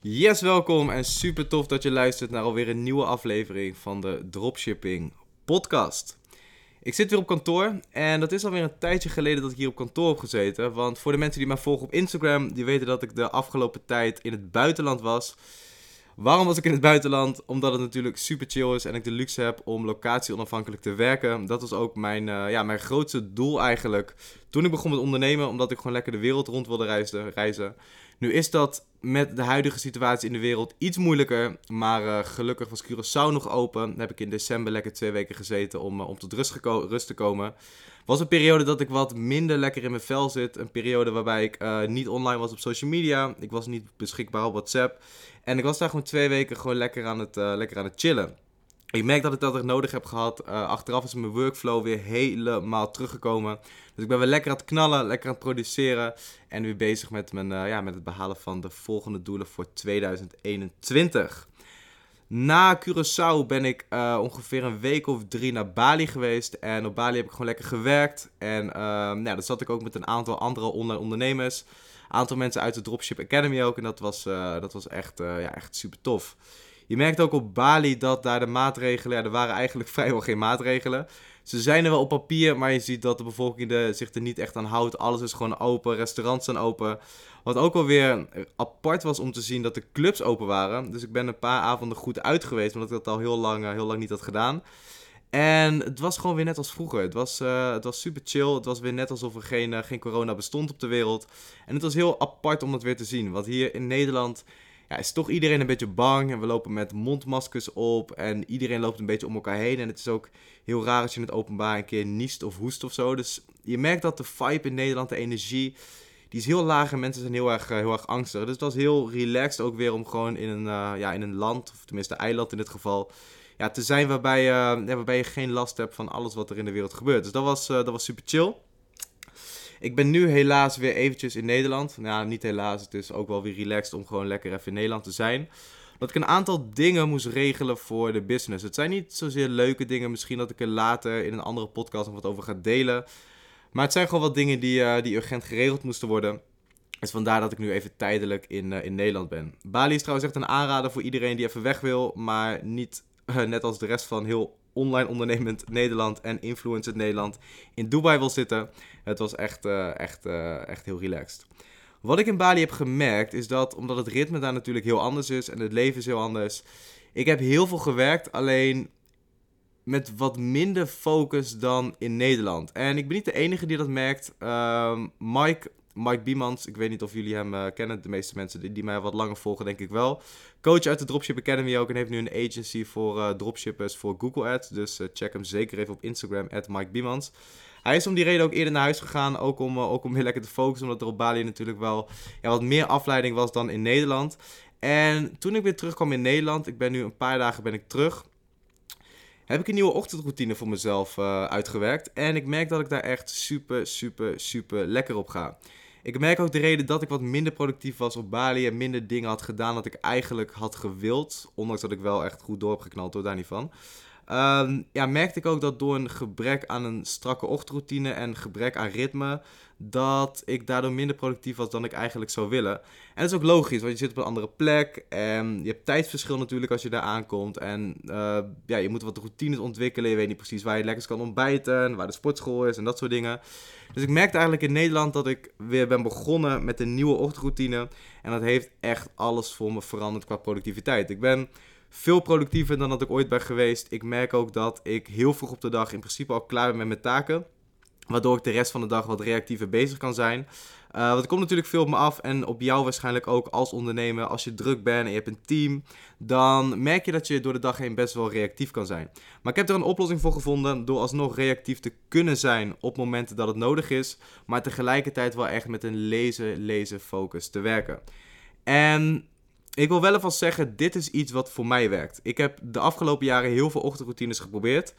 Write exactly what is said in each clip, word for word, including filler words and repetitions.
Yes, welkom en super tof dat je luistert naar alweer een nieuwe aflevering van de Dropshipping Podcast. Ik zit weer op kantoor en dat is alweer een tijdje geleden dat ik hier op kantoor heb gezeten. Want voor de mensen die mij volgen op Instagram, die weten dat ik de afgelopen tijd in het buitenland was. Waarom was ik in het buitenland? Omdat het natuurlijk super chill is en ik de luxe heb om locatie onafhankelijk te werken. Dat was ook mijn, uh, ja, mijn grootste doel eigenlijk toen ik begon met ondernemen, omdat ik gewoon lekker de wereld rond wilde reizen. reizen. Nu is dat met de huidige situatie in de wereld iets moeilijker, maar uh, gelukkig was Curaçao nog open. Daar heb ik in december lekker twee weken gezeten om, uh, om tot rust, geko- rust te komen. Was een periode dat ik wat minder lekker in mijn vel zit. Een periode waarbij ik uh, niet online was op social media. Ik was niet beschikbaar op WhatsApp. En ik was daar gewoon twee weken gewoon lekker aan het, uh, lekker aan het chillen. Ik merk dat ik dat echt nodig heb gehad. Uh, achteraf is mijn workflow weer helemaal teruggekomen. Dus ik ben weer lekker aan het knallen, lekker aan het produceren. En weer bezig met, mijn, uh, ja, met het behalen van de volgende doelen voor tweeduizend eenentwintig. Na Curaçao ben ik uh, ongeveer een week of drie naar Bali geweest. En op Bali heb ik gewoon lekker gewerkt. En uh, nou, daar zat ik ook met een aantal andere online ondernemers. Een aantal mensen uit de Dropship Academy ook. En dat was, uh, dat was echt, uh, ja, echt super tof. Je merkt ook op Bali dat daar de maatregelen, ja, er waren eigenlijk vrijwel geen maatregelen. Ze zijn er wel op papier, maar je ziet dat de bevolking er, zich er niet echt aan houdt. Alles is gewoon open, restaurants zijn open. Wat ook alweer apart was om te zien dat de clubs open waren. Dus ik ben een paar avonden goed uit geweest, omdat ik dat al heel lang, heel lang niet had gedaan. En het was gewoon weer net als vroeger. Het was, uh, het was super chill. Het was weer net alsof er geen, uh, geen corona bestond op de wereld. En het was heel apart om dat weer te zien. Want hier in Nederland, ja, is toch iedereen een beetje bang en we lopen met mondmaskers op en iedereen loopt een beetje om elkaar heen. En het is ook heel raar als je in het openbaar een keer niest of hoest of zo. Dus je merkt dat de vibe in Nederland, de energie, die is heel laag en mensen zijn heel erg, heel erg angstig. Dus het was heel relaxed ook weer om gewoon in een, uh, ja, in een land, of tenminste eiland in dit geval, ja, te zijn waarbij, uh, ja, waarbij je geen last hebt van alles wat er in de wereld gebeurt. Dus dat was, uh, dat was super chill. Ik ben nu helaas weer eventjes in Nederland. Nou, niet helaas. Het is ook wel weer relaxed om gewoon lekker even in Nederland te zijn. Dat ik een aantal dingen moest regelen voor de business. Het zijn niet zozeer leuke dingen. Misschien dat ik er later in een andere podcast nog wat over ga delen. Maar het zijn gewoon wat dingen die, uh, die urgent geregeld moesten worden. Dus vandaar dat ik nu even tijdelijk in, uh, in Nederland ben. Bali is trouwens echt een aanrader voor iedereen die even weg wil. Maar niet uh, net als de rest van heel online ondernemend Nederland en influencer Nederland in Dubai wil zitten. Het was echt, uh, echt, uh, echt heel relaxed. Wat ik in Bali heb gemerkt is dat, omdat het ritme daar natuurlijk heel anders is en het leven is heel anders. Ik heb heel veel gewerkt, alleen met wat minder focus dan in Nederland. En ik ben niet de enige die dat merkt. Uh, Mike... Mike Biemans, ik weet niet of jullie hem uh, kennen. De meeste mensen die, die mij wat langer volgen, denk ik wel. Coach uit de Dropship Academy ook. En heeft nu een agency voor uh, dropshippers voor Google Ads. Dus uh, check hem zeker even op Instagram, at Mike Biemans. Hij is om die reden ook eerder naar huis gegaan. Ook om, uh, ook om heel lekker te focussen. Omdat er op Bali natuurlijk wel ja, wat meer afleiding was dan in Nederland. En toen ik weer terugkwam in Nederland. Ik ben nu een paar dagen ben ik terug. Heb ik een nieuwe ochtendroutine voor mezelf uh, uitgewerkt. En ik merk dat ik daar echt super, super, super lekker op ga. Ik merk ook de reden dat ik wat minder productief was op Bali en minder dingen had gedaan dat ik eigenlijk had gewild. Ondanks dat ik wel echt goed door heb geknald, hoor, daar niet van. Um, ja, merkte ik ook dat door een gebrek aan een strakke ochtendroutine en gebrek aan ritme, dat ik daardoor minder productief was dan ik eigenlijk zou willen. En dat is ook logisch, want je zit op een andere plek en je hebt tijdsverschil natuurlijk als je daar aankomt. En uh, ja, je moet wat routines ontwikkelen, je weet niet precies waar je lekker kan ontbijten, waar de sportschool is en dat soort dingen. Dus ik merkte eigenlijk in Nederland dat ik weer ben begonnen met een nieuwe ochtendroutine. En dat heeft echt alles voor me veranderd qua productiviteit. Ik ben veel productiever dan dat ik ooit ben geweest. Ik merk ook dat ik heel vroeg op de dag in principe al klaar ben met mijn taken. Waardoor ik de rest van de dag wat reactiever bezig kan zijn. Uh, want er komt natuurlijk veel op me af en op jou waarschijnlijk ook als ondernemer. Als je druk bent en je hebt een team, dan merk je dat je door de dag heen best wel reactief kan zijn. Maar ik heb er een oplossing voor gevonden door alsnog reactief te kunnen zijn op momenten dat het nodig is. Maar tegelijkertijd wel echt met een lezen, lezen focus te werken. En ik wil wel even zeggen, dit is iets wat voor mij werkt. Ik heb de afgelopen jaren heel veel ochtendroutines geprobeerd.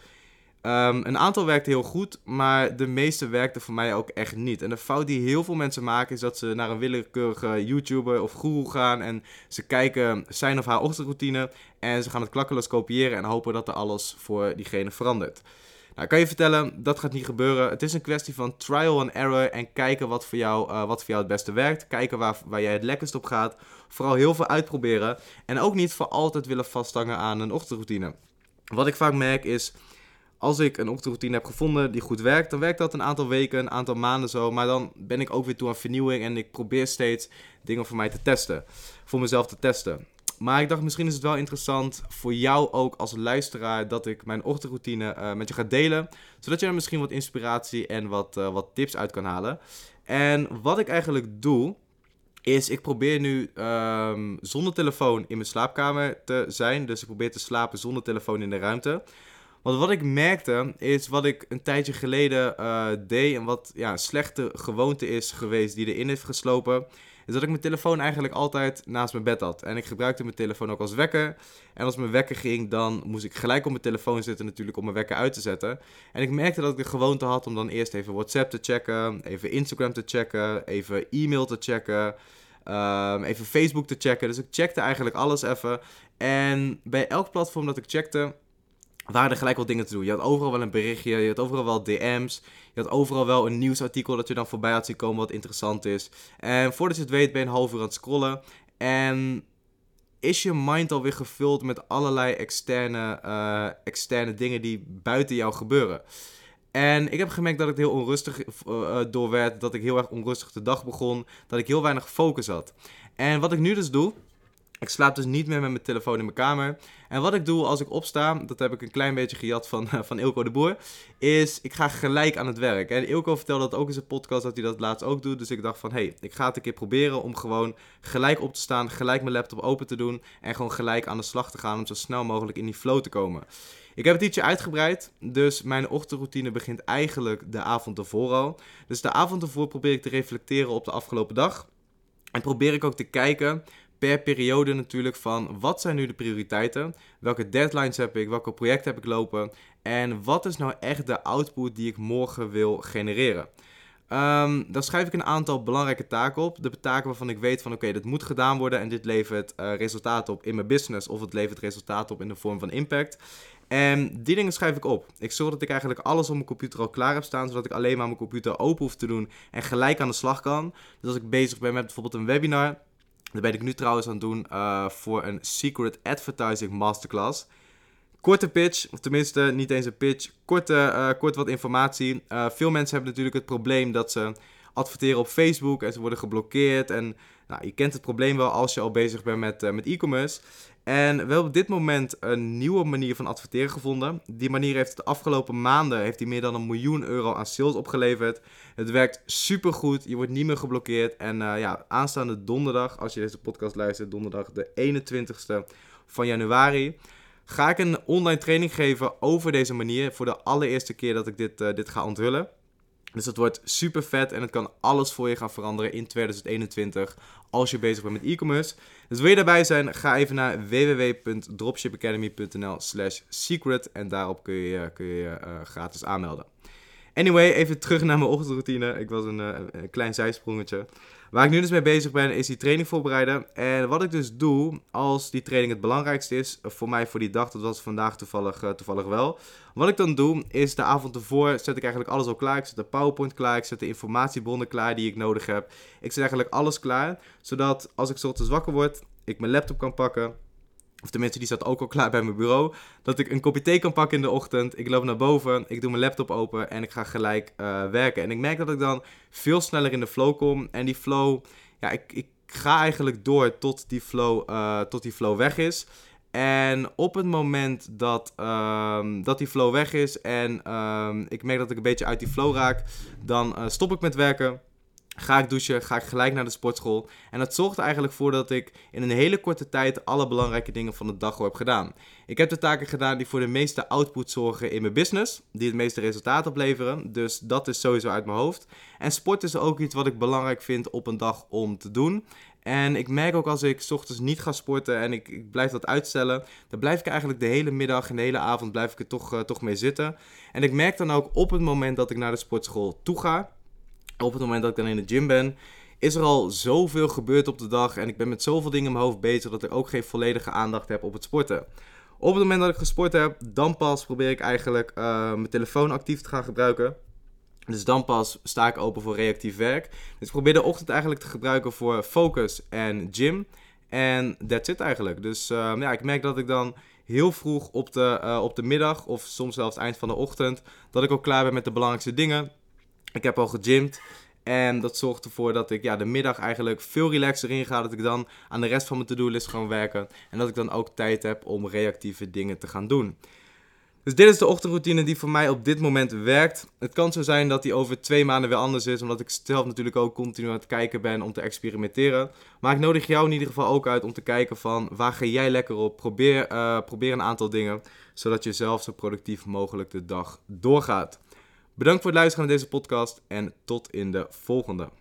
Um, een aantal werkte heel goed, maar de meeste werkte voor mij ook echt niet. En de fout die heel veel mensen maken is dat ze naar een willekeurige YouTuber of guru gaan en ze kijken zijn of haar ochtendroutine en ze gaan het klakkeloos kopiëren en hopen dat er alles voor diegene verandert. Nou, ik kan je vertellen, dat gaat niet gebeuren. Het is een kwestie van trial and error en kijken wat voor jou, uh, wat voor jou het beste werkt. Kijken waar, waar jij het lekkerst op gaat. Vooral heel veel uitproberen. En ook niet voor altijd willen vasthangen aan een ochtendroutine. Wat ik vaak merk is, als ik een ochtendroutine heb gevonden die goed werkt, dan werkt dat een aantal weken, een aantal maanden zo. Maar dan ben ik ook weer toe aan vernieuwing en ik probeer steeds dingen voor mij te testen. Voor mezelf te testen. Maar ik dacht, misschien is het wel interessant voor jou ook als luisteraar dat ik mijn ochtendroutine uh, met je ga delen. Zodat je er misschien wat inspiratie en wat, uh, wat tips uit kan halen. En wat ik eigenlijk doe, is ik probeer nu um, zonder telefoon in mijn slaapkamer te zijn. Dus ik probeer te slapen zonder telefoon in de ruimte. Want wat ik merkte, is wat ik een tijdje geleden uh, deed en wat ja, een slechte gewoonte is geweest die erin heeft geslopen, is dat ik mijn telefoon eigenlijk altijd naast mijn bed had. En ik gebruikte mijn telefoon ook als wekker. En als mijn wekker ging, dan moest ik gelijk op mijn telefoon zitten natuurlijk om mijn wekker uit te zetten. En ik merkte dat ik de gewoonte had om dan eerst even WhatsApp te checken, even Instagram te checken, even e-mail te checken, um, even Facebook te checken. Dus ik checkte eigenlijk alles even. En bij elk platform dat ik checkte, waren er gelijk wel dingen te doen. Je had overal wel een berichtje, je had overal wel D M's, je had overal wel een nieuwsartikel dat je dan voorbij had zien komen wat interessant is. En voordat je het weet ben je een half uur aan het scrollen en is je mind alweer gevuld met allerlei externe, uh, externe dingen die buiten jou gebeuren. En ik heb gemerkt dat ik er heel onrustig uh, door werd, dat ik heel erg onrustig de dag begon, dat ik heel weinig focus had. En wat ik nu dus doe, ik slaap dus niet meer met mijn telefoon in mijn kamer. En wat ik doe als ik opsta, dat heb ik een klein beetje gejat van, van Eelco de Boer, is ik ga gelijk aan het werk. En Eelco vertelde dat ook in zijn podcast, dat hij dat laatst ook doet. Dus ik dacht van, hé, hey, ik ga het een keer proberen om gewoon gelijk op te staan, gelijk mijn laptop open te doen en gewoon gelijk aan de slag te gaan om zo snel mogelijk in die flow te komen. Ik heb het ietsje uitgebreid, dus mijn ochtendroutine begint eigenlijk de avond ervoor al. Dus de avond ervoor probeer ik te reflecteren op de afgelopen dag. En probeer ik ook te kijken per periode natuurlijk van wat zijn nu de prioriteiten, welke deadlines heb ik, welke projecten heb ik lopen en wat is nou echt de output die ik morgen wil genereren. Um, dan schrijf ik een aantal belangrijke taken op, de taken waarvan ik weet van oké, dit moet gedaan worden en dit levert uh, resultaat op in mijn business of het levert resultaat op in de vorm van impact. En die dingen schrijf ik op. Ik zorg dat ik eigenlijk alles op mijn computer al klaar heb staan, zodat ik alleen maar mijn computer open hoef te doen en gelijk aan de slag kan. Dus als ik bezig ben met bijvoorbeeld een webinar, dat ben ik nu trouwens aan het doen uh, voor een Secret Advertising Masterclass. Korte pitch, of tenminste niet eens een pitch, korte, uh, kort wat informatie. Uh, veel mensen hebben natuurlijk het probleem dat ze adverteren op Facebook en ze worden geblokkeerd. En nou, je kent het probleem wel als je al bezig bent met, uh, met e-commerce. En we hebben op dit moment een nieuwe manier van adverteren gevonden. Die manier heeft de afgelopen maanden heeft die meer dan een miljoen euro aan sales opgeleverd. Het werkt supergoed, je wordt niet meer geblokkeerd. En uh, ja, aanstaande donderdag, als je deze podcast luistert, donderdag de eenentwintigste van januari, ga ik een online training geven over deze manier voor de allereerste keer dat ik dit, uh, dit ga onthullen. Dus dat wordt super vet en het kan alles voor je gaan veranderen in tweeduizend eenentwintig als je bezig bent met e-commerce. Dus wil je daarbij zijn, ga even naar w w w punt dropship academy punt n l slash secret en daarop kun je kun je uh, gratis aanmelden. Anyway, even terug naar mijn ochtendroutine. Ik was een, uh, een klein zijsprongetje. Waar ik nu dus mee bezig ben, is die training voorbereiden. En wat ik dus doe, als die training het belangrijkste is, voor mij voor die dag, dat was vandaag toevallig, uh, toevallig wel. Wat ik dan doe, is de avond ervoor zet ik eigenlijk alles al klaar. Ik zet de PowerPoint klaar, ik zet de informatiebronnen klaar die ik nodig heb. Ik zet eigenlijk alles klaar, zodat als ik 's ochtends wakker word, ik mijn laptop kan pakken. Of tenminste, die staat ook al klaar bij mijn bureau. Dat ik een kopje thee kan pakken in de ochtend. Ik loop naar boven, ik doe mijn laptop open en ik ga gelijk uh, werken. En ik merk dat ik dan veel sneller in de flow kom. En die flow, ja, ik, ik ga eigenlijk door tot die flow, uh, tot die flow weg is. En op het moment dat, uh, dat die flow weg is en uh, ik merk dat ik een beetje uit die flow raak, dan uh, stop ik met werken. Ga ik douchen, ga ik gelijk naar de sportschool. En dat zorgt er eigenlijk voor dat ik in een hele korte tijd alle belangrijke dingen van de dag al heb gedaan. Ik heb de taken gedaan die voor de meeste output zorgen in mijn business. Die het meeste resultaat opleveren. Dus dat is sowieso uit mijn hoofd. En sport is ook iets wat ik belangrijk vind op een dag om te doen. En ik merk ook als ik 's ochtends niet ga sporten en ik, ik blijf dat uitstellen, dan blijf ik eigenlijk de hele middag en de hele avond blijf ik er toch, uh, toch mee zitten. En ik merk dan ook op het moment dat ik naar de sportschool toe ga, op het moment dat ik dan in de gym ben, is er al zoveel gebeurd op de dag en ik ben met zoveel dingen in mijn hoofd bezig dat ik ook geen volledige aandacht heb op het sporten. Op het moment dat ik gesport heb, dan pas probeer ik eigenlijk uh, mijn telefoon actief te gaan gebruiken. Dus dan pas sta ik open voor reactief werk. Dus ik probeer de ochtend eigenlijk te gebruiken voor focus en gym. En that's it eigenlijk. Dus uh, ja, ik merk dat ik dan heel vroeg op de, uh, op de middag of soms zelfs het eind van de ochtend, dat ik ook klaar ben met de belangrijkste dingen. Ik heb al gegymd. En dat zorgt ervoor dat ik ja, de middag eigenlijk veel relaxer in ga. Dat ik dan aan de rest van mijn to-do-list ga werken. En dat ik dan ook tijd heb om reactieve dingen te gaan doen. Dus dit is de ochtendroutine die voor mij op dit moment werkt. Het kan zo zijn dat die over twee maanden weer anders is. Omdat ik zelf natuurlijk ook continu aan het kijken ben om te experimenteren. Maar ik nodig jou in ieder geval ook uit om te kijken van waar ga jij lekker op. Probeer, uh, probeer een aantal dingen. Zodat je zelf zo productief mogelijk de dag doorgaat. Bedankt voor het luisteren naar deze podcast en tot in de volgende.